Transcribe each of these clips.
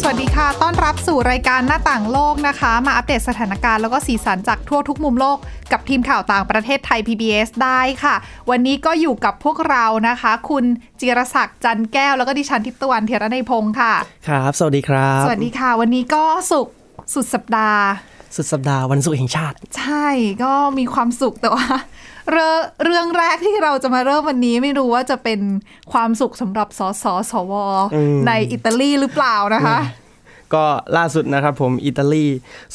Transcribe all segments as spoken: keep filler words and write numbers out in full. สวัสดีค่ะต้อนรับสู่รายการหน้าต่างโลกนะคะมาอัปเดตสถานการณ์แล้วก็สีสันจากทั่วทุกมุมโลกกับทีมข่าวต่างประเทศไทย พี บี เอส ได้ค่ะวันนี้ก็อยู่กับพวกเรานะคะคุณจิรศักดิ์จันแก้วแล้วก็ดิฉันทิพย์ตะวันเทระนัยพงศ์ค่ะครับสวัสดีครับสวัสดีค่ะวันนี้ก็สุขสุดสัปดาห์สุดสัปดาห์วันศุกร์แห่งชาติใช่ก็มีความสุขแต่ว่าเรื่องแรกที่เราจะมาเริ่มวันนี้ไม่รู้ว่าจะเป็นความสุขสำหรับสสสวในอิตาลีหรือเปล่านะคะก็ล่าสุดนะครับผมอิตาลี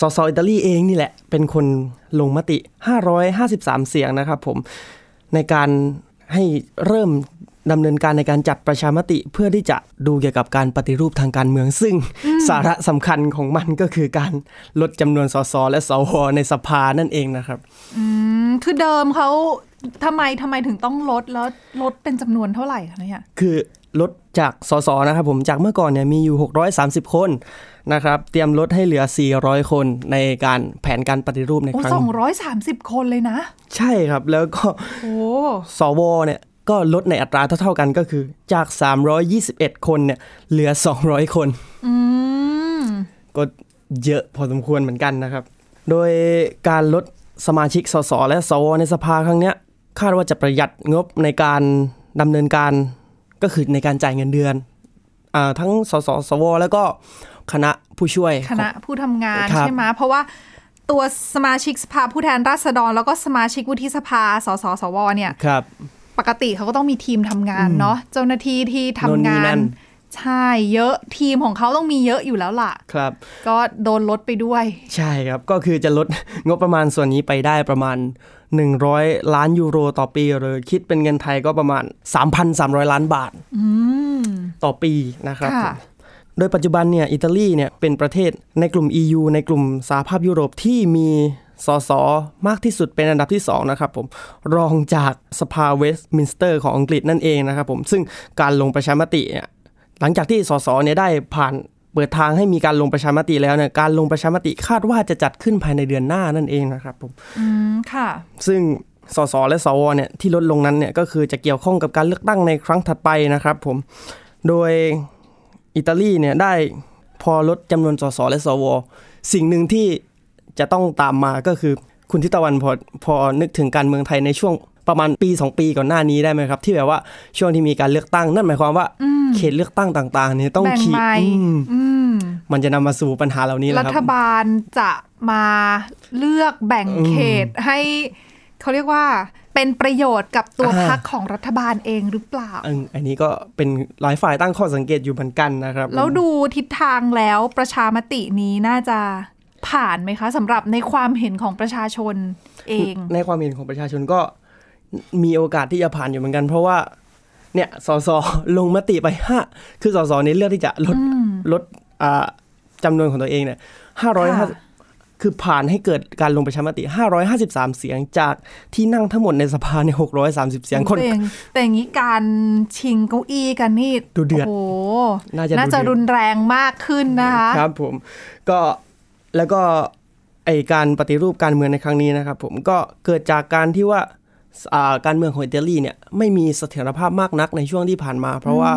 สสอิตาลีเองนี่แหละเป็นคนลงมติห้าร้อยห้าสิบสามเสียงนะครับผมในการให้เริ่มดำเนินการในการจัดประชามติเพื่อที่จะดูเกี่ยวกับการปฏิรูปทางการเมืองซึ่งสาระสำคัญของมันก็คือการลดจำนวนสสและสวในสภานั่นเองนะครับอืมคือเดิมเขาทำไมทำไมถึงต้องลดแล้วลดเป็นจำนวนเท่าไหร่คะเนี่ยคือลดจากสสนะครับผมจากเมื่อก่อนเนี่ยมีอยู่หกร้อยสามสิบคนนะครับเตรียมลดให้เหลือสี่ร้อยคนในการแผนการปฏิรูปในครั้งนี้โอ้สองร้อยสามสิบคนเลยนะใช่ครับแล้วก็โอ้สวเนี่ยก็ลดในอัตราเท่าๆกันก็คือจากสามร้อยยี่สิบเอ็ดคนเนี่ยเหลือสองร้อยคนอืมก็เยอะพอสมควรเหมือนกันนะครับโดยการลดสมาชิกสสและสวในสภาครั้งเนี้ยคาดว่าจะประหยัดงบในการดำเนินการก็คือในการจ่ายเงินเดือนอ่าทั้งสสสวแล้วก็คณะผู้ช่วยคณะผู้ทำงานใช่ไหมเพราะว่าตัวสมาชิกสภาผู้แทนราษฎรแล้วก็สมาชิกวุฒิสภาสสสวเนี่ยครับปกติเขาก็ต้องมีทีมทำงานเนาะเจ้าหน้าที่ที่ทำงานใช่เยอะทีมของเขาต้องมีเยอะอยู่แล้วล่ะครับก็โดนลดไปด้วยใช่ครับก็คือจะลดงบประมาณส่วนนี้ไปได้ประมาณหนึ่งร้อยล้านยูโรต่อปีหรือคิดเป็นเงินไทยก็ประมาณ สามพันสามร้อย ล้านบาทต่อปีนะครับโดยปัจจุบันเนี่ยอิตาลีเนี่ยเป็นประเทศในกลุ่ม อี ยู ในกลุ่มสหภาพยุโรปที่มีสสมากที่สุดเป็นอันดับที่สองนะครับผมรองจากสภาเวสต์มินสเตอร์ของอังกฤษนั่นเองนะครับผมซึ่งการลงประชามติเนี่ยหลังจากที่สสเนี่ยได้ผ่านเปิดทางให้มีการลงประชามติแล้วเนี่ยการลงประชามติคาดว่าจะจัดขึ้นภายในเดือนหน้านั่นเองนะครับผมอืมค่ะซึ่งสสและสวเนี่ยที่ลดลงนั้นเนี่ยก็คือจะเกี่ยวข้องกับการเลือกตั้งในครั้งถัดไปนะครับผมโดยอิตาลีเนี่ยได้พอลดจำนวนสสและสวสิ่งหนึ่งที่จะต้องตามมาก็คือคุณทิตวันพอพอนึกถึงการเมืองไทยในช่วงประมาณปีสองปีก่อนหน้านี้ได้ไหมครับที่แบบว่าช่วงที่มีการเลือกตั้งนั่นหมายความว่าเขตเลือกตั้งต่างๆนี่ต้องขีดมันจะนำมาสู่ปัญหาเหล่านี้แหละครับรัฐบาลจะมาเลือกแบ่งเขตให้เขาเรียกว่าเป็นประโยชน์กับตัวพรรคของรัฐบาลเองหรือเปล่าอันนี้ก็เป็นหลายฝ่ายตั้งข้อสังเกตอยู่เหมือนกันนะครับแล้วดูทิศทางแล้วประชามตินี้น่าจะผ่านไหมคะสำหรับในความเห็นของประชาชนเองในความเห็นของประชาชนก็มีโอกาสที่จะผ่านอยู่เหมือนกันเพราะว่าเนี่ยสสลงมติไปห้าคือสสเนี่ยเลือกที่จะลดลดจำนวนของตัวเองเนี่ยห้าร้อยห้าคือผ่านให้เกิดการลงประชามติห้าร้อยห้าสิบสามเสียงจากที่นั่งทั้งหมดในสภาเนี่ยหกร้อยสามสิบเสียงคนแต่อย่างนี้การชิงเก้าอี้กันนี่ดูเดือดโอ้น่าจะน่าจะรุนแรงมากขึ้นนะคะครับผมก็แล้วก็ไอการปฏิรูปการเมืองในครั้งนี้นะครับผมก็เกิดจากการที่ว่าการเมืองของอิตาลีเนี่ยไม่มีเสถียรภาพมากนักในช่วงที่ผ่านมาเพราะว่า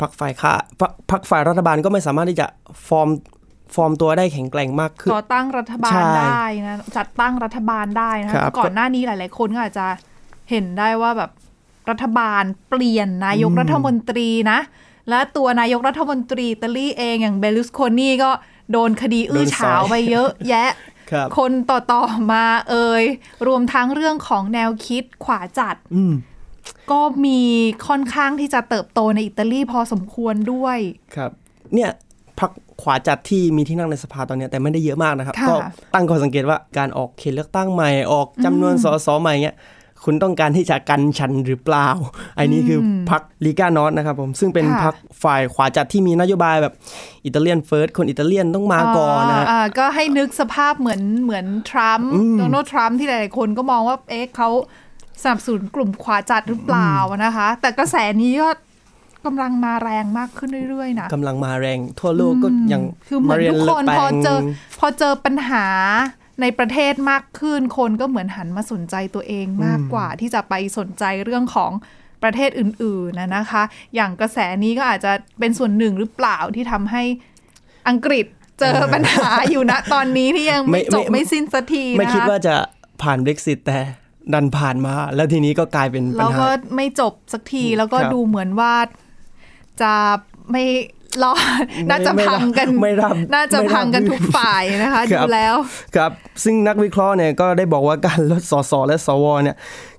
พรรคฝ่ายค้านพรรคฝ่ายรัฐบาลก็ไม่สามารถที่จะฟอร์มฟอร์มตัวได้แข็งแกร่งมากขึ้นก่อตั้งรัฐบาลได้นะจัดตั้งรัฐบาลได้นะก่อนหน้านี้หลายๆคนก็อาจจะเห็นได้ว่าแบบรัฐบาลเปลี่ยนนายกรัฐมนตรีนะและตัวนายกรัฐมนตรีอิตาลีเองอย่างเบลุสโคนี่ก็โดนคดีอื้อฉาวไปเยอะแยะ ค, คนต่อๆมาเอ่ยรวมทั้งเรื่องของแนวคิดขวาจัดก็มีค่อนข้างที่จะเติบโตในอิตาลีพอสมควรด้วยครับเนี่ยพรรคขวาจัดที่มีที่นั่งในสภาตอนนี้แต่ไม่ได้เยอะมากนะครับก็ตั้งข้อสังเกตว่าการออกเขตเลือกตั้งใหม่ออกจำนวนสสใหม่เงี้ยคุณต้องการที่จะกันฉันหรือเปล่าอันนี้คือพรรคลีกานอสนะครับผมซึ่งเป็นพรรคฝ่ายขวาจัดที่มีนโยบายแบบอิตาเลียนเฟิร์สคนอิตาเลียนต้องมาก่อนนะก็ให้นึกสภาพเหมือนเหมือนทรัมป์โดนัลด์ทรัมป์ที่หลายๆคนก็มองว่าเอ๊ะเขาสนับสนุนกลุ่มขวาจัดหรือเปล่านะคะแต่กระแสนี้ก็ กำลังมาแรงมากขึ้นเรื่อยๆนะกำลังมาแรงทั่วโลกก็ยังคือเหมือนทุกคนพอเจอพอเจอปัญหาในประเทศมากขึ้นคนก็เหมือนหันมาสนใจตัวเองมากกว่าที่จะไปสนใจเรื่องของประเทศอื่นๆนะนะคะอย่างกระแสนี้ก็อาจจะเป็นส่วนหนึ่งหรือเปล่าที่ทำให้อังกฤษเจอปัญหาอยู่ณตอนนี้ที่ยังไม่จบไม่สิ้นสักทีนะคะไม่คิดว่าจะผ่าน Brexit แต่ดันผ่านมาแล้วทีนี้ก็กลายเป็นปัญหาแล้วก็ไม่จบสักทีแล้วก็ดูเหมือนว่าจะไม่รอดน่าจะพังกันน่าจะพังกันทุกฝ่ายนะคะดูแล้วครับซึ่งนักวิเคราะห์เนี่ยก็ได้บอกว่าการลดสสและสวเนี่ย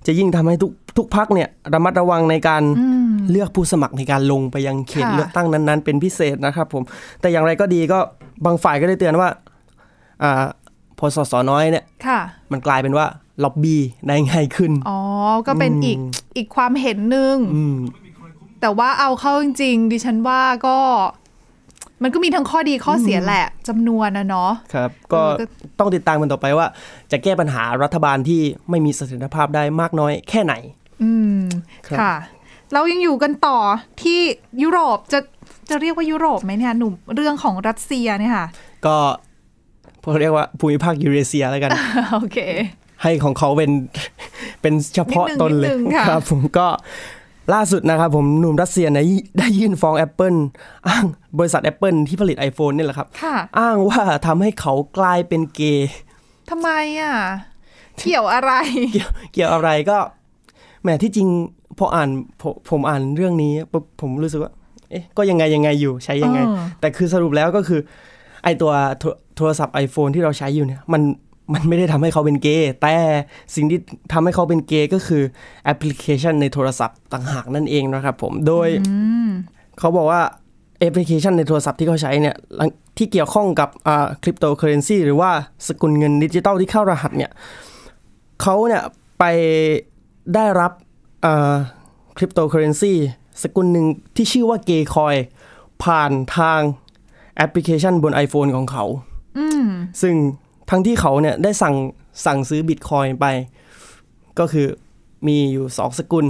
จะยิ่งทำให้ทุกทุกพรรคเนี่ยระมัดระวังในการเลือกผู้สมัครในการลงไปยังเขตเลือกตั้งนั้นๆเป็นพิเศษนะครับผมแต่อย่างไรก็ดีก็บางฝ่ายก็ได้เตือนว่าอ่าพอสสน้อยเนี่ยมันกลายเป็นว่าล็อบบี้ได้ง่ายขึ้นอ๋อก็เป็นอีกอีกความเห็นนึงแต่ว่าเอาเข้าจริงๆดิฉันว่าก็มันก็มีทั้งข้อดีข้อเสียแหละจำนวนนะเนาะครับก็ต้องติดตามกันต่อไปว่าจะแก้ปัญหารัฐบาลที่ไม่มีเสถียรภาพได้มากน้อยแค่ไหนอืมค่ะเรายังอยู่กันต่อที่ยุโรปจะจะเรียกว่ายุโรปไหมเนี่ยหนุ่มเรื่องของรัสเซียเนี่ยค่ะก็พวกเรียกว่าภูมิภาคยูเรเซียแล้วกันโอเคให้ของเขาเป็นเป็นเฉพาะตนเลยครับผมก็ล่าสุดนะครับผมหนุ่มรัสเซียเนี่ยได้ยื่นฟ้อง Apple อ้างบริษัท Apple ที่ผลิต iPhone นี่แหละครับอ้างว่าทำให้เขากลายเป็นเกย์ทำไมอ่ะเกี่ยวอะไรเกี่ยวเกี่ยวอะไรก็แหมที่จริงพออ่านผมอ่านเรื่องนี้ผมรู้สึกว่าเอ๊ะก็ยังไงยังไงอยู่ใช้ยังไงแต่คือสรุปแล้วก็คือไอตัวโทรศัพท์ iPhone ที่เราใช้อยู่เนี่ยมันมันไม่ได้ทำให้เขาเป็นเกย์แต่สิ่งที่ทำให้เขาเป็นเกย์ก็คือแอปพลิเคชันในโทรศัพท์ต่างหากนั่นเองนะครับผมโดยเขาบอกว่าแอปพลิเคชันในโทรศัพท์ที่เขาใช้เนี่ยที่เกี่ยวข้องกับคริปโตเคอเรนซีหรือว่าสกุลเงินดิจิตอลที่เข้ารหัสเนี่ยเขาเนี่ยไปได้รับคริปโตเคอเรนซีสกุลหนึ่งที่ชื่อว่าเกย์คอยผ่านทางแอปพลิเคชันบน iPhone ของเขาซึ่งทั้งที่เขาเนี่ยได้สั่งสั่งซื้อบิตคอยน์ไปก็คือมีอยู่สองสกุล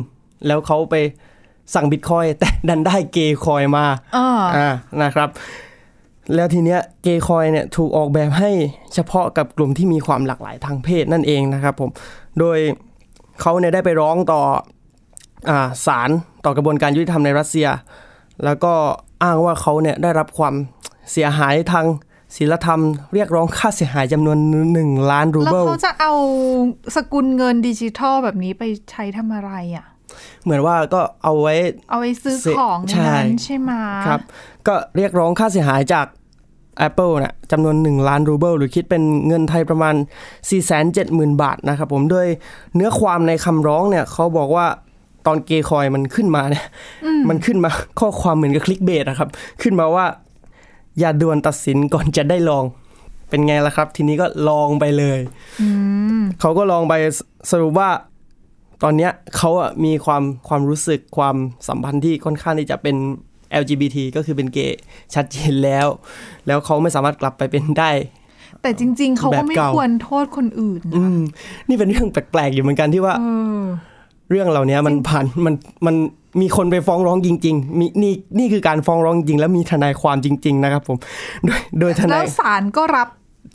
แล้วเขาไปสั่งบิตคอยน์แต่ดันได้เกย์คอยน์มาอ่านะครับแล้วทีเนี้ยเกย์คอยน์เนี่ยถูกออกแบบให้เฉพาะกับกลุ่มที่มีความหลากหลายทางเพศนั่นเองนะครับผมโดยเขาเนี่ยได้ไปร้องต่ออ่าศาลต่อกระบวนการยุติธรรมในรัสเซียแล้วก็อ้างว่าเขาเนี่ยได้รับความเสียหายทางศีลธรรมเรียกร้องค่าเสียหายจำนวนหนึ่งล้านรูเบิลแล้วเขาจะเอาสกุลเงินดิจิทัลแบบนี้ไปใช้ทำอะไรอ่ะเหมือนว่าก็เอาไว้เอาไว้ซื้อของนั้นใช่ไหมครับก็เรียกร้องค่าเสียหายจาก Apple น่ะจำนวนหนึ่งล้านรูเบิลหรือคิดเป็นเงินไทยประมาณ สี่แสนเจ็ดหมื่น บาทนะครับผมโดยเนื้อความในคำร้องเนี่ยเขาบอกว่าตอนเกย์คอยมันขึ้นมาเนี่ยมันขึ้นมาข้อความเหมือนกับคลิกเบสอะครับขึ้นมาว่าอย่าด่วนตัดสินก่อนจะได้ลองเป็นไงล่ะครับทีนี้ก็ลองไปเลยเขาก็ลองไปสรุปว่าตอนเนี้ยเขาอ่ะมีความความรู้สึกความสัมพันธ์ที่ค่อนข้างที่จะเป็น แอล จี บี ที ก็คือเป็นเกย์ชัดเจนแล้วแล้วเขาไม่สามารถกลับไปเป็นได้แต่จริงๆเขาก็ไม่ควรโทษคนอื่นนะนี่เป็นเรื่องแปลกๆอยู่เหมือนกันที่ว่าเรื่องเหล่านี้มันผ่านมันมันมีคนไปฟ้องร้องจริงๆมีนี่นี่คือการฟ้องร้องจริงแล้วมีทนายความจริงๆนะครับผมโดยโดยทนายแล้วศาลก็รับ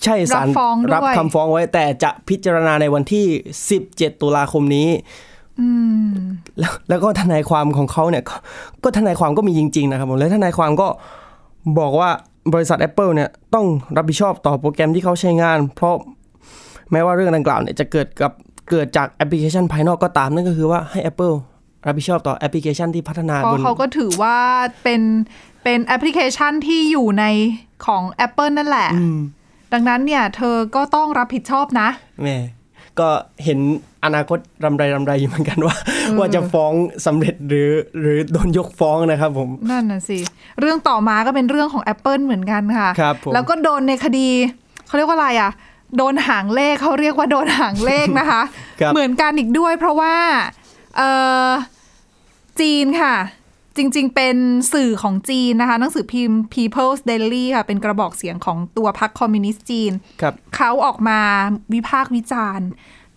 ใช่ศาลรับคำฟ้องไว้แต่จะพิจารณาในวันที่สิบเจ็ดตุลาคมนี้แล้วแล้วก็ทนายความของเขาเนี่ยก็ทนายความก็มีจริงๆนะครับผมและทนายความก็บอกว่าบริษัท Apple เนี่ยต้องรับผิดชอบต่อโปรแกรมที่เขาใช้งานเพราะแม้ว่าเรื่องดังกล่าวเนี่ยจะเกิดกับเกิดจากแอปพลิเคชันภายนอกก็ตามนั่นก็คือว่าให้ Apple รับผิดชอบต่อแอปพลิเคชันที่พัฒนาบนเขาก็ถือว่าเป็นเป็นแอปพลิเคชันที่อยู่ในของ Apple นั่นแหละดังนั้นเนี่ยเธอก็ต้องรับผิดชอบนะแม่ก็เห็นอนาคตรำไรรำไรอยู่เหมือนกันว่าว่าจะฟ้องสำเร็จหรือหรือโดนยกฟ้องนะครับผมนั่นน่ะสิเรื่องต่อมาก็เป็นเรื่องของ Apple เหมือนกันค่ะครับผมแล้วก็โดนในคดีเขาเรียกว่าอะไรอ่ะโดนหางเลขเขาเรียกว่าโดนหางเลขนะคะ เหมือนกันอีกด้วยเพราะว่าจีนค่ะจริงๆเป็นสื่อของจีนนะคะหนังสือพิมพ์ People's Daily ค่ะเป็นกระบอกเสียงของตัวพรรคคอมมิวนิสต์จีนเขาออกมาวิพากษ์วิจารณ์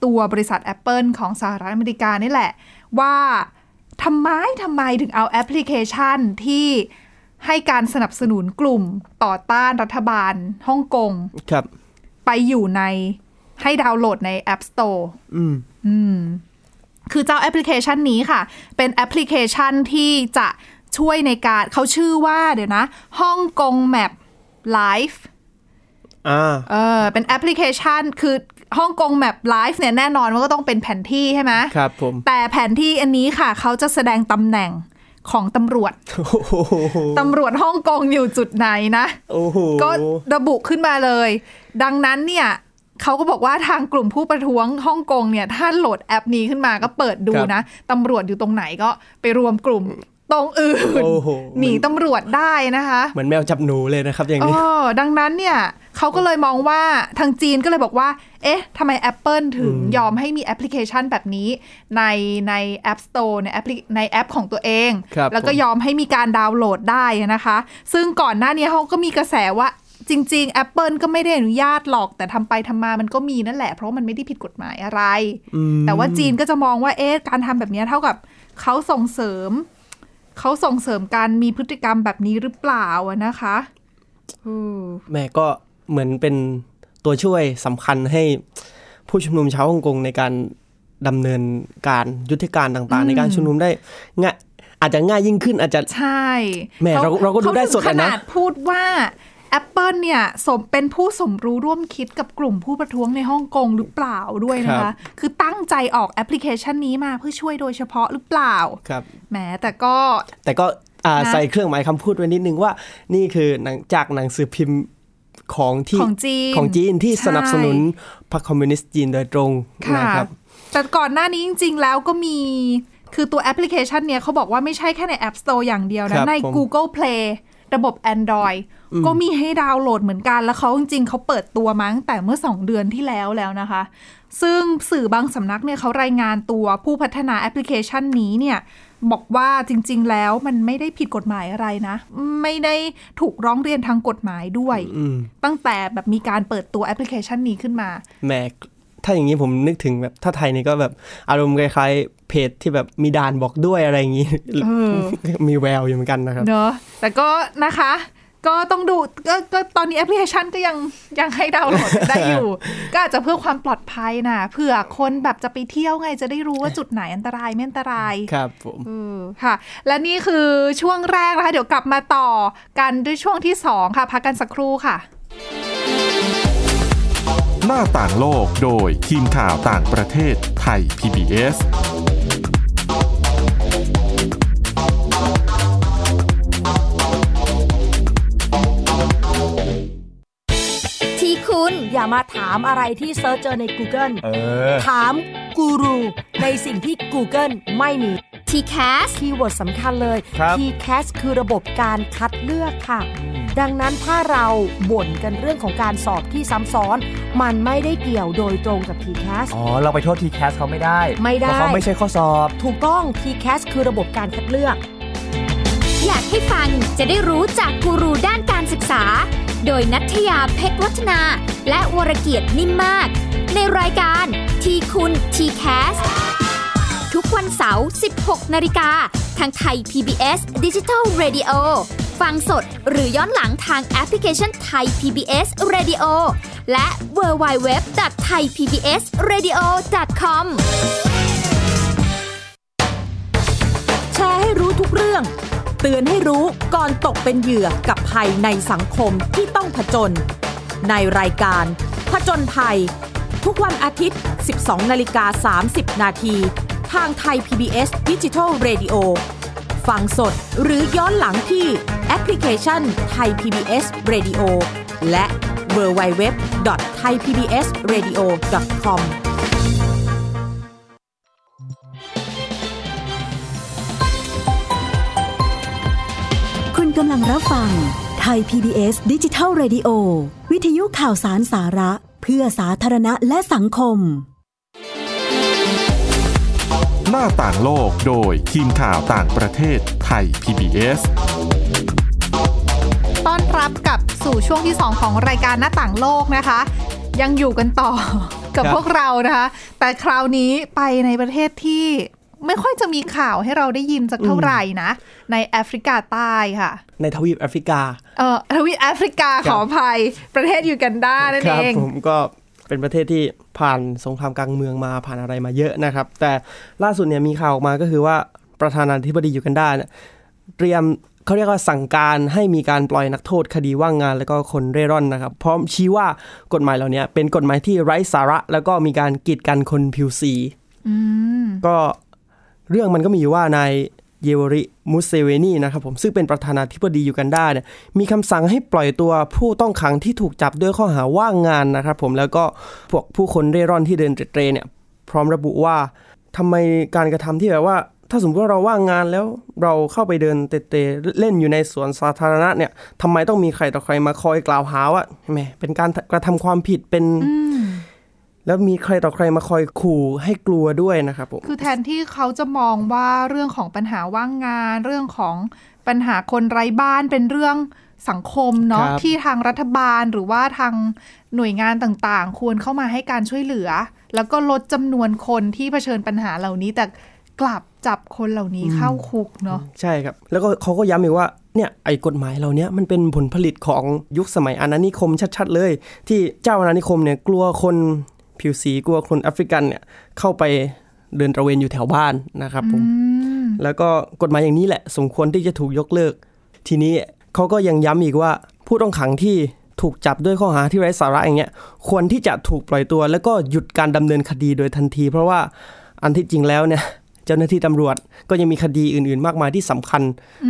ตัวบริษัท Apple ของสหรัฐอเมริกานี่แหละว่า ทำไมทำไมถึงเอาแอปพลิเคชันที่ให้การสนับสนุนกลุ่มต่อต้านรัฐบาลฮ่องกงครับไปอยู่ในให้ดาวน์โหลดใน App Store อืมอืมคือเจ้าแอปพลิเคชันนี้ค่ะเป็นแอปพลิเคชันที่จะช่วยในการเขาชื่อว่าเดี๋ยวนะฮ่องกงแมปไลฟ์อ่าเออเป็นแอปพลิเคชันคือฮ่องกงแมปไลฟ์เนี่ยแน่นอนว่าก็ต้องเป็นแผนที่ใช่ไหมครับผมแต่แผนที่อันนี้ค่ะเขาจะแสดงตำแหน่งของตำรวจ oh. ตำรวจฮ่องกงอยู่จุดไหนนะ oh. ก็ระบุขึ้นมาเลยดังนั้นเนี่ยเขาก็บอกว่าทางกลุ่มผู้ประท้วงฮ่องกงเนี่ยถ้าโหลดแอปนี้ขึ้นมาก็เปิดดูนะตำรวจอยู่ตรงไหนก็ไปรวมกลุ่มตรงอื่น oh. หนีตำรวจได้นะคะเหมือนแมวจับหนูเลยนะครับอย่างนี้อ๋อดังนั้นเนี่ยเขาก็เลยมองว่าทางจีนก็เลยบอกว่าเอ๊ะทำไม Apple ถึงยอมให้มีแอปพลิเคชันแบบนี้ในใน App Store ในแอปในแอปของตัวเองแล้วก็ยอมให้มีการดาวน์โหลดได้นะคะซึ่งก่อนหน้านี้เขาก็มีกระแสว่าจริงๆ Apple ก็ไม่ได้อนุญาตหรอกแต่ทำไปทำมามันก็มีนั่นแหละเพราะมันไม่ได้ผิดกฎหมายอะไรแต่ว่าจีนก็จะมองว่าเอ๊ะการทำแบบนี้เท่ากับเขาส่งเสริมเขาส่งเสริมการมีพฤติกรรมแบบนี้หรือเปล่านะคะแม่ก็เหมือนเป็นตัวช่วยสำคัญให้ผู้ชุมนุมชาวฮ่องกงในการดำเนินการยุทธการต่างๆในการชุมนุมได้ง่ายอาจจะง่ายยิ่งขึ้นอาจจะใช่แม่เราเราก็ดูได้สดนะขนาดพูดว่า Apple เนี่ยสมเป็นผู้สมรู้ร่วมคิดกับกลุ่มผู้ประท้วงในฮ่องกงหรือเปล่าด้วยนะคะคือตั้งใจออกแอปพลิเคชันนี้มาเพื่อช่วยโดยเฉพาะหรือเปล่าครับแหมแต่ก็แต่ก็ใส่เครื่องหมายคำพูดไว้นิดนึงว่านี่คือจากหนังสือพิมพ์ของที่ของจีนของจีนที่สนับสนุนพรรคคอมมิวนิสต์จีนโดยตรงนะครับแต่ก่อนหน้านี้จริงๆแล้วก็มีคือตัวแอปพลิเคชันเนี้ยเขาบอกว่าไม่ใช่แค่ใน App Store อย่างเดียวนะใน Google Play ระบบ Android ก็มีให้ดาวน์โหลดเหมือนกันแล้วเขาจริงๆเขาเปิดตัวมาตั้งแต่เมื่อสองเดือนที่แล้วแล้วนะคะซึ่งสื่อบางสำนักเนี่ยเขารายงานตัวผู้พัฒนาแอปพลิเคชันนี้เนี่ยบอกว่าจริงๆแล้วมันไม่ได้ผิดกฎหมายอะไรนะไม่ได้ถูกร้องเรียนทางกฎหมายด้วยตั้งแต่แบบมีการเปิดตัวแอปพลิเคชันนี้ขึ้นมาแหมถ้าอย่างนี้ผมนึกถึงแบบถ้าไทยนี่ก็แบบอารมณ์คล้ายๆเพจที่แบบมีด่านบอกด้วยอะไรอย่างนี้ มีแววอยู่เหมือนกันนะครับเนาะแต่ก็นะคะก็ต้องดู ก, ก็ตอนนี้แอปพลิเคชันก็ยังยังให้ดาวน์โหลดได้อยู่ ก็อาจจะเพื่อความปลอดภัยนะเผื่อคนแบบจะไปเที่ยวไงจะได้รู้ว่าจุดไหนอันตรายไม่อันตรายครับผมอือค่ะและนี่คือช่วงแรกนะคะเดี๋ยวกลับมาต่อกันด้วยช่วงที่สองค่ะพักกันสักครู่ค่ะหน้าต่างโลกโดยทีมข่าวต่างประเทศไทย พี บี เอสอย่ามาถามอะไรที่เซิร์ชเจอใน Google เออถามกูรูในสิ่งที่ Google ไม่มี ที แคส คีย์เวิร์ดสำคัญเลย ที แคส คือระบบการคัดเลือกค่ะดังนั้นถ้าเราบ่นกันเรื่องของการสอบที่ซ้ำซ้อนมันไม่ได้เกี่ยวโดยตรงกับ ที แคส อ๋อเราไปโทษ ที แคส เขาไม่ได้ไม่ได้เพราะเขาไม่ใช่ข้อสอบถูกต้อง ที แคส คือระบบการคัดเลือกอยากให้ฟังจะได้รู้จากกูรูด้านการศึกษาโดยณัฐยาเพชรวัฒนาและวรเกียรตินิ่มมากในรายการทีคุณ ที แคส ทุกวันเสาร์ สิบหกนาฬิกา นทางไทย พี บี เอส Digital Radio ฟังสดหรือย้อนหลังทางแอปพลิเคชันไทย พี บี เอส Radio และ ดับเบิลยู ดับเบิลยู ดับเบิลยู ดอท ไทย พี บี เอส เรดิโอ ดอท คอม แชร์ให้รู้ทุกเรื่องเตือนให้รู้ก่อนตกเป็นเหยื่อกับภัยในสังคมที่ต้องผจญในรายการผจญภัยทุกวันอาทิตย์ สิบสองนาฬิกาสามสิบนาที ทางไทย พี บี เอส Digital Radio ฟังสดหรือย้อนหลังที่แอปพลิเคชันไทย พี บี เอส Radio และ ดับเบิลยู ดับเบิลยู ดับเบิลยู ดอท ไทย พี บี เอส เรดิโอ ดอท คอมกำลังรับฟังไทย พี บี เอส Digital Radio วิทยุข่าวสารสาระเพื่อสาธารณะและสังคมหน้าต่างโลกโดยทีมข่าวต่างประเทศไทย พี บี เอส ต้อนรับกลับสู่ช่วงที่สองของรายการหน้าต่างโลกนะคะยังอยู่กันต่อกับพวกเรานะคะแต่คราวนี้ไปในประเทศที่ ไม่ค่อยจะมีข่าวให้เราได้ยินจากเท่าไหร่นะในแอฟริกาใต้ค่ะในทวีปแอฟริกาเอ่อทวีปแอฟริกาขออภัยประเทศยูกันดานั่นเองครับผมก็เป็นประเทศที่ผ่านสงครามกลางเมืองมาผ่านอะไรมาเยอะนะครับแต่ล่าสุดเนี่ยมีข่าวออกมาก็คือว่าประธานาธิบดียูกันดาเนี่ยเตรียมเขาเรียกว่าสั่งการให้มีการปล่อยนักโทษคดีว่างงานแล้วก็คนเร่ร่อนนะครับพร้อมชี้ว่ากฎหมายเหล่านี้เป็นกฎหมายที่ไร้สาระแล้วก็มีการกีดกันคนผิวสีก็เรื่องมันก็มีอยู่ว่านายเยเวริมุสเซเวนีนะครับผมซึ่งเป็นประธานาธิบดียูกันดาเนี่ยมีคำสั่งให้ปล่อยตัวผู้ต้องขังที่ถูกจับด้วยข้อหาว่างงานนะครับผมแล้วก็พวกผู้คนเร่ร่อนที่เดินเตร่เนี่ยพร้อมระบุว่าทำไมการกระทำที่แบบว่าถ้าสมมติว่าเราว่างงานแล้วเราเข้าไปเดินเตะเล่นอยู่ในสวนสาธารณะเนี่ยทำไมต้องมีใครต่อใครมาคอยกล่าวหาว่าใช่ไหมเป็นการกระทำความผิดเป็นแล้วมีใครต่อใครมาคอยขู่ให้กลัวด้วยนะครับผมคือแทนที่เขาจะมองว่าเรื่องของปัญหาว่างงานเรื่องของปัญหาคนไร้บ้านเป็นเรื่องสังคมเนาะที่ทางรัฐบาลหรือว่าทางหน่วยงานต่างๆควรเข้ามาให้การช่วยเหลือแล้วก็ลดจำนวนคนที่เผชิญปัญหาเหล่านี้แต่กลับจับคนเหล่านี้เข้าคุกเนาะใช่ครับแล้วก็เขาก็ย้ำอีกว่าเนี่ยไอ้กฎหมายเหล่านี้มันเป็นผลผลิตของยุคสมัยอาณานิคมชัดๆเลยที่เจ้าอาณานิคมเนี่ยกลัวคนผิวสีกลัวคนแอฟริกันเนี่ยเข้าไปเดินตระเวนอยู่แถวบ้านนะครับผมแล้วก็กฎหมายอย่างนี้แหละสมควรที่จะถูกยกเลิกทีนี้เขาก็ยังย้ำอีกว่าผู้ต้องขังที่ถูกจับด้วยข้อหาที่ไร้สาระอย่างเงี้ยควรที่จะถูกปล่อยตัวแล้วก็หยุดการดำเนินคดีโดยทันทีเพราะว่าอันที่จริงแล้วเนี่ยเจ้าหน้าที่ตำรวจก็ยังมีคดีอื่นๆมากมายที่สำคัญ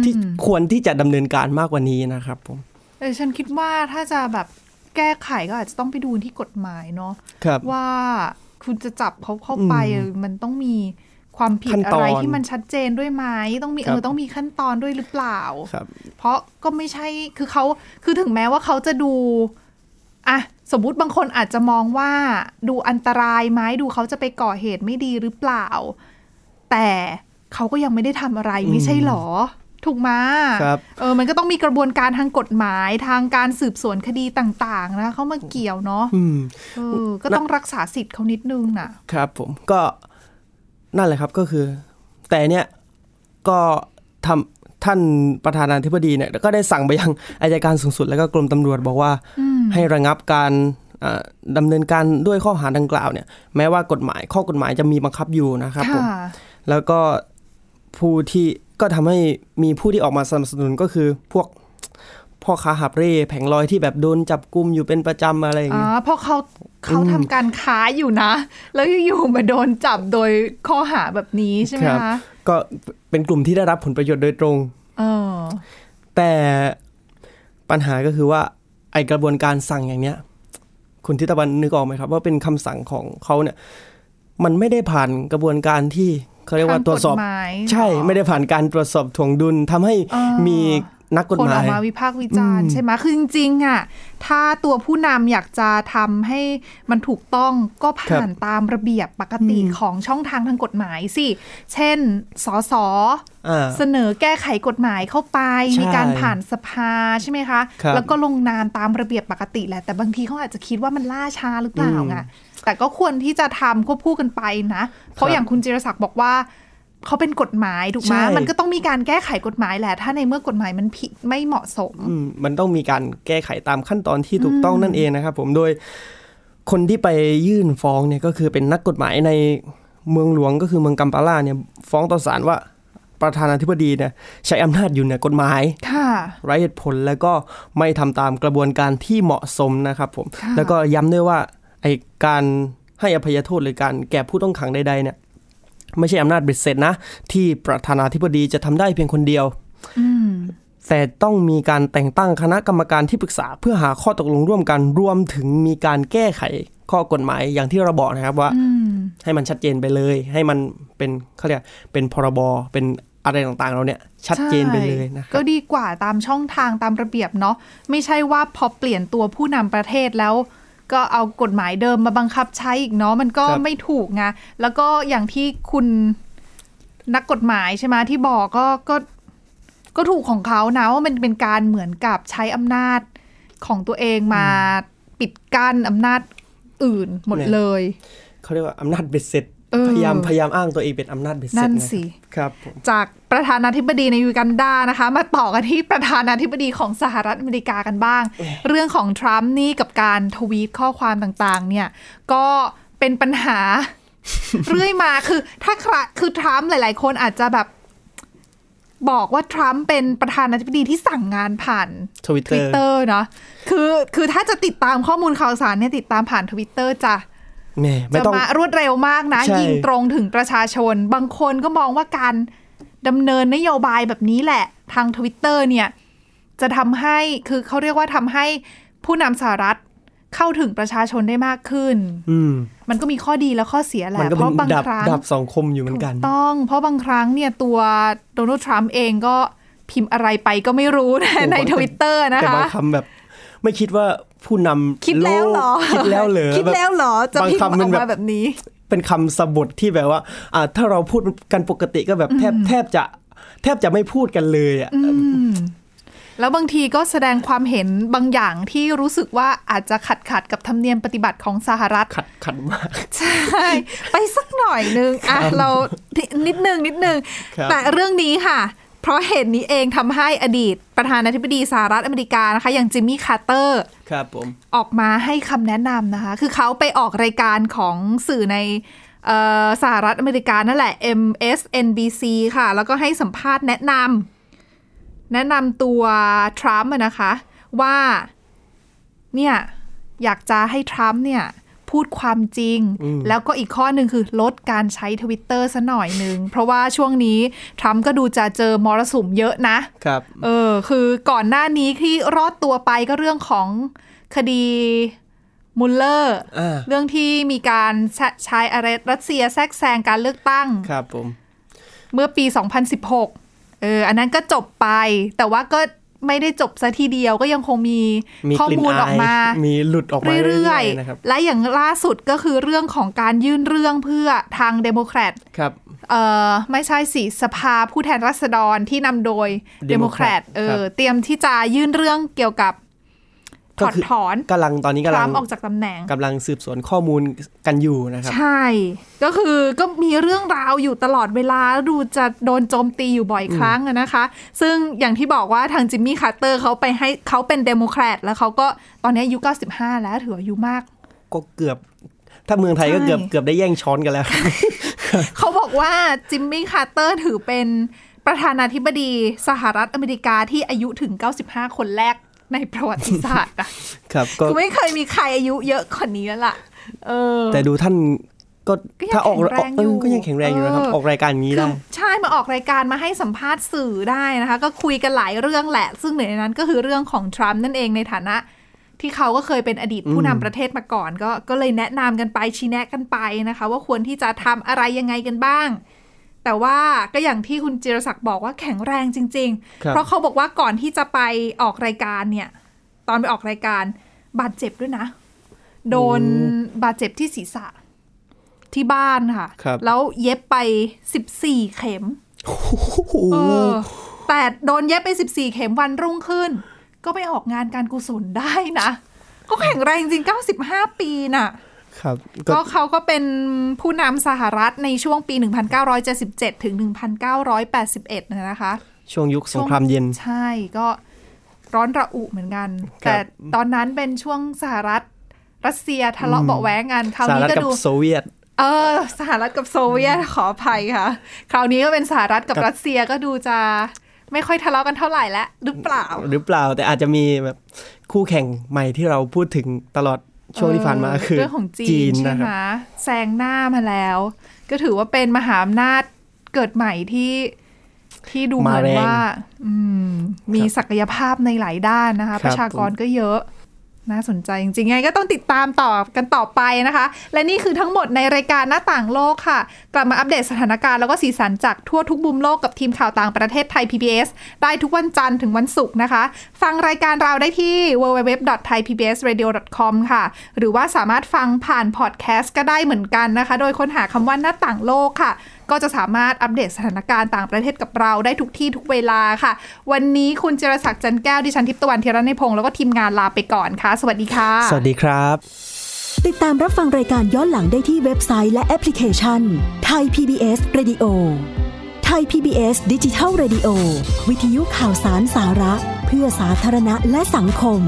ที่ควรที่จะดำเนินการมากกว่านี้นะครับผมแต่ฉันคิดว่าถ้าจะแบบแก้ไขก็อาจจะต้องไปดูที่กฎหมายเนาะว่าคุณจะจับเขาเข้าไปมันต้องมีความผิดอะไรที่มันชัดเจนด้วยไหมต้องมีเออต้องมีขั้นตอนด้วยหรือเปล่าเพราะก็ไม่ใช่คือเขาคือถึงแม้ว่าเขาจะดูอะสมมุติบางคนอาจจะมองว่าดูอันตรายไหมดูเขาจะไปก่อเหตุไม่ดีหรือเปล่าแต่เขาก็ยังไม่ได้ทำอะไรไม่ใช่หรอถูกมาเออมันก็ต้องมีกระบวนการทางกฎหมายทางการสืบสวนคดีต่างๆนะเขามาเกี่ยวเนาะเออก็ต้องรักษาสิทธิ์เขานิดนึงนะครับผมก็นั่นแหละครับก็คือแต่เนี่ยก็ทำท่านประธานาธิบดีเนี่ยก็ได้สั่งไปยังอัยการสูงสุดแล้วก็กรมตำรวจบอกว่าให้ระงับการดำเนินการด้วยข้อหาดังกล่าวเนี่ยแม้ว่ากฎหมายข้อกฎหมายจะมีบังคับอยู่นะครับผมแล้วก็ผู้ที่ก็ทำให้มีผู้ที่ออกมาสนับสนุนก็คือพวกพ่อค้าหาบเร่แผงลอยที่แบบโดนจับกุมอยู่เป็นประจำอะไรอย่างเงี้ยอ๋อเพราะเขาเขาทำการค้าอยู่นะแล้วอยู่มาโดนจับโดยข้อหาแบบนี้ใช่ไหมคะก็เป็นกลุ่มที่ได้รับผลประโยชน์โดยตรงเออแต่ปัญหาก็คือว่าไอกระบวนการสั่งอย่างเนี้ยคุณทิตวรรณนึกออกไหมครับว่าเป็นคำสั่งของเขาเนี่ยมันไม่ได้ผ่านกระบวนการที่เขาเรียกว่าตรวจสอบใช่ไม่ได้ผ่านการตรวจสอบถ่วงดุลทำให้มีนักกฎหมายคนออกมาวิพากษ์วิจารณ์ใช่ไหมคือจริงๆอ่ะถ้าตัวผู้นำอยากจะทำให้มันถูกต้องก็ผ่านตามระเบียบปกติของช่องทางทางกฎหมายสิเช่นสสเสนอแก้ไขกฎหมายเข้าไปมีการผ่านสภาใช่ไหมคะแล้วก็ลงนามตามระเบียบปกติแหละแต่บางทีเขาอาจจะคิดว่ามันล่าช้าหรือเปล่าไงแต่ก็ควรที่จะทำควบคู่กันไปนะเพราะอย่างคุณจิรศักดิ์บอกว่าเขาเป็นกฎหมายถูกไหมมันก็ต้องมีการแก้ไขกฎหมายแหละถ้าในเมื่อกฎหมายมันผิดไม่เหมาะสม ม, มันต้องมีการแก้ไขตามขั้นตอนที่ถูกต้องนั่นเองนะครับผมโดยคนที่ไปยื่นฟ้องเนี่ยก็คือเป็นนักกฎหมายในเมืองหลวงก็คือเมืองกัมปาลาเนี่ยฟ้องต่อศาลว่าประธานาธิบดีเนี่ยใช้อำนาจอยู่เหนือกฎหมายไร้เหตุผลแล้วก็ไม่ทำตามกระบวนการที่เหมาะสมนะครับผมแล้วก็ย้ำด้วยว่าไอ้การให้อภัยโทษหรือการแก่ผู้ต้องขังใดๆเนี่ยไม่ใช่อำนาจเบ็ดเสร็จนะที่ประธานาธิบดีจะทำได้เพียงคนเดียวแต่ต้องมีการแต่งตั้งคณะกรรมการที่ปรึกษาเพื่อหาข้อตกลงร่วมกันรวมถึงมีการแก้ไขข้อกฎหมายอย่างที่เราบอกนะครับว่าให้มันชัดเจนไปเลยให้มันเป็นเขาเรียกเป็นพรบเป็นอะไรต่างๆเราเนี่ยชัดเจนไปเลยนะครับก็ดีกว่าตามช่องทางตามระเบียบเนาะไม่ใช่ว่าพอเปลี่ยนตัวผู้นำประเทศแล้วก็เอากฎหมายเดิมมาบังคับใช้อีกเนาะมันก็ไม่ถูกไงแล้วก็อย่างที่คุณนักกฎหมายใช่ไหมที่บอกก็ก็ก็ถูกของเขานะว่ามันเป็นการเหมือนกับใช้อำนาจของตัวเองมาปิดกั้นอำนาจอื่นหมดเลยเขาเรียกว่าอำนาจเบ็ดเสร็จ พยายามพยายามอ้างตัวเองเป็นอำนาจเบ็ดเสร็จนะครับจากประธานาธิบดีในยูกันดานะคะมาต่อกันที่ประธานาธิบดีของสหรัฐอเมริกากันบ้าง เ, เรื่องของทรัมป์นี่กับการทวีตข้อความต่างๆเนี่ยก็เป็นปัญหา เรื่อยมาคือถ้าคือทรัมป์หลายๆคนอาจจะแบบบอกว่าทรัมป์เป็นประธานาธิบดีที่สั่งงานผ่าน Twitter, Twitter เนาะคือคือถ้าจะติดตามข้อมูลข่าวสารเนี่ยติดตามผ่าน Twitter จ้ะจะมารวดเร็วมากนะยิงตรงถึงประชาชนบางคนก็มองว่าการดำเนินนโยบายแบบนี้แหละทาง Twitter เนี่ยจะทำให้คือเขาเรียกว่าทำให้ผู้นำสหรัฐเข้าถึงประชาชนได้มากขึ้น ม, มันก็มีข้อดีและข้อเสียแหละเพราะบางครั้งดับสังคมอยู่เหมือนกันต้องเพราะบางครั้งเนี่ยตัวโดนัลด์ทรัมป์เองก็พิมพ์อะไรไปก็ไม่รู้นะใน Twitter นะคะแต่บางคำแบบไม่คิดว่าผู้นำคิดแล้วเหรอคิดแล้วเหรอคิดแล้วเหรอจะพิมพ์ออกมาแบบนี้เป็นคำสบทที่แบบว่าถ้าเราพูดกันปกติก็แบบแทบแทบจะแทบจะไม่พูดกันเลยอ่ะแล้วบางทีก็แสดงความเห็นบางอย่างที่รู้สึกว่าอาจจะขัดขัดกับธรรมเนียมปฏิบัติของสหรัฐขัดขัดมากใช่ไปสักหน่อยนึงอ่ะเรานิดนึงนิดนึงแต่เรื่องนี้ค่ะเพราะเหตุนี้เองทำให้อดีตประธานาธิบดีสหรัฐอเมริกานะคะอย่างจิมมี่คาร์เตอร์ครับผมออกมาให้คำแนะนำนะคะคือเขาไปออกรายการของสื่อในสหรัฐอเมริกานั่นแหละ เอ็ม เอส เอ็น บี ซี ค่ะแล้วก็ให้สัมภาษณ์แนะนำแนะนำตัวทรัมป์นะคะว่าเนี่ยอยากจะให้ทรัมป์เนี่ยพูดความจริงแล้วก็อีกข้อหนึ่งคือลดการใช้ Twitter ซะหน่อยนึงเพราะว่าช่วงนี้ทรัมป์ก็ดูจะเจอมรสุมเยอะนะครับเออคือก่อนหน้านี้ที่รอดตัวไปก็เรื่องของคดีมุลเลอร์เรื่องที่มีการใช้อะไรรัสเซียแทรกแซงการเลือกตั้งครับผมเมื่อปีสองพันสิบหกเอออันนั้นก็จบไปแต่ว่าก็ไม่ได้จบซะทีเดียวก็ยังคงมีข้อมูลออกมามีหลุดออกมาเรื่อยๆนะครับและอย่างล่าสุดก็คือเรื่องของการยื่นเรื่องเพื่อทางเดโมแครตครับเออไม่ใช่สิสภาผู้แทนราษฎรที่นำโดยเดโมแครตเออเตรียมที่จะยื่นเรื่องเกี่ยวกับถอดถอนกำลังตอนนี้กำลังออกจากตำแหน่งกำลังสืบสวนข้อมูลกันอยู่นะครับใช่ก็คือก็มีเรื่องราวอยู่ตลอดเวลาดูจะโดนโจมตีอยู่บ่อยครั้งนะคะซึ่งอย่างที่บอกว่าทางจิมมี่คาร์เตอร์เขาไปให้เขาเป็นเดโมแครตแล้วเขาก็ตอนนี้อายุเก้าสิบห้าแล้วถืออายุมากก็เกือบถ้าเมืองไทยก็เกือบเกือบได้แย่งช้อนกันแล้ว เขาบอกว่าจิมมี่คาร์เตอร์ถือเป็นประธานาธิบดีสหรัฐอเมริกาที่อายุถึงเก้าสิบห้าคนแรกในประวัติศาสตร์นะครับคือไม่เคยมีใครอายุเยอะกว่านี้แล้วล่ะเออแต่ดูท่านก็ถ้าออกก็ยังแข็งแรงอยู่นะครับออกรายการนี้ได้ใช่มาออกรายการมาให้สัมภาษณ์สื่อได้นะคะก็คุยกันหลายเรื่องแหละซึ่งหนึ่งในนั้นก็คือเรื่องของทรัมป์นั่นเองในฐานะที่เขาก็เคยเป็นอดีตผู้นำประเทศมาก่อนก็ก็เลยแนะนำกันไปชี้แนะกันไปนะคะว่าควรที่จะทำอะไรยังไงกันบ้างแต่ว่าก็อย่างที่คุณจิรศักดิ์บอกว่าแข็งแรงจริงๆเพราะเขาบอกว่าก่อนที่จะไปออกรายการเนี่ยตอนไปออกรายการบาดเจ็บด้วยนะโดนบาดเจ็บที่ศีรษะที่บ้านค่ะแล้วเย็บไปสิบสี่เข็มเออแต่โดนเย็บไปสิบสี่เข็มวันรุ่งขึ้นก็ไปออกงานการกุศลได้นะก็แข็งแรงจริงเก้าสิบห้าปีน่ะก็เขาก็เป็นผู้นำสหรัฐในช่วงปีหนึ่งพันเก้าร้อยเจ็ดสิบเจ็ดถึงหนึ่งพันเก้าร้อยแปดสิบเอ็ดนะคะช่วงยุคสงครามเย็นใช่ก็ร้อนระอุเหมือนกันแต่ตอนนั้นเป็นช่วงสหรัฐรัสเซียทะเลาะเบาะแว้งกันคราวนี้ก็ดูสหรัฐกับโซเวียตเออสหรัฐกับโซเวียตขออภัยค่ะคราวนี้ก็เป็นสหรัฐกับรัสเซียก็ดูจะไม่ค่อยทะเลาะกันเท่าไหร่แล้วหรือเปล่าหรือเปล่าแต่อาจจะมีแบบคู่แข่งใหม่ที่เราพูดถึงตลอดช่วงที่ผ่านมาคือเรื่องของจีนใช่ไหมแซงหน้ามาแล้วก็ถือว่าเป็นมหาอำนาจเกิดใหม่ที่ที่ดูเหมือนว่ามีศักยภาพในหลายด้านนะคะประชากรก็เยอะน่าสนใจจริงๆไงก็ต้องติดตามต่อกันต่อไปนะคะและนี่คือทั้งหมดในรายการหน้าต่างโลกค่ะกลับมาอัปเดตสถานการณ์แล้วก็สีสันจากทั่วทุกมุมโลกกับทีมข่าวต่างประเทศไทย พี บี เอส ได้ทุกวันจันทร์ถึงวันศุกร์นะคะฟังรายการเราได้ที่ ดับเบิลยู ดับเบิลยู ดับเบิลยู ดอท ไทย พี บี เอส เรดิโอ ดอท คอม ค่ะหรือว่าสามารถฟังผ่านพอดแคสต์ก็ได้เหมือนกันนะคะโดยค้นหาคำว่าหน้าต่างโลกค่ะก็จะสามารถอัปเดตสถานการณ์ต่างประเทศกับเราได้ทุกที่ทุกเวลาค่ะวันนี้คุณจิรศักดิ์จันทร์แก้วดิฉันทิพย์ตะวันเทระในพงษ์แล้วก็ทีมงานลาไปก่อนค่ะสวัสดีค่ะสวัสดีครับ ติดตามรับฟังรายการย้อนหลังได้ที่เว็บไซต์และแอปพลิเคชันไทย พี บี เอส Radio ไทย พี บี เอส Digital Radio วิทยุข่าวสารสาระเพื่อสาธารณะและสังคม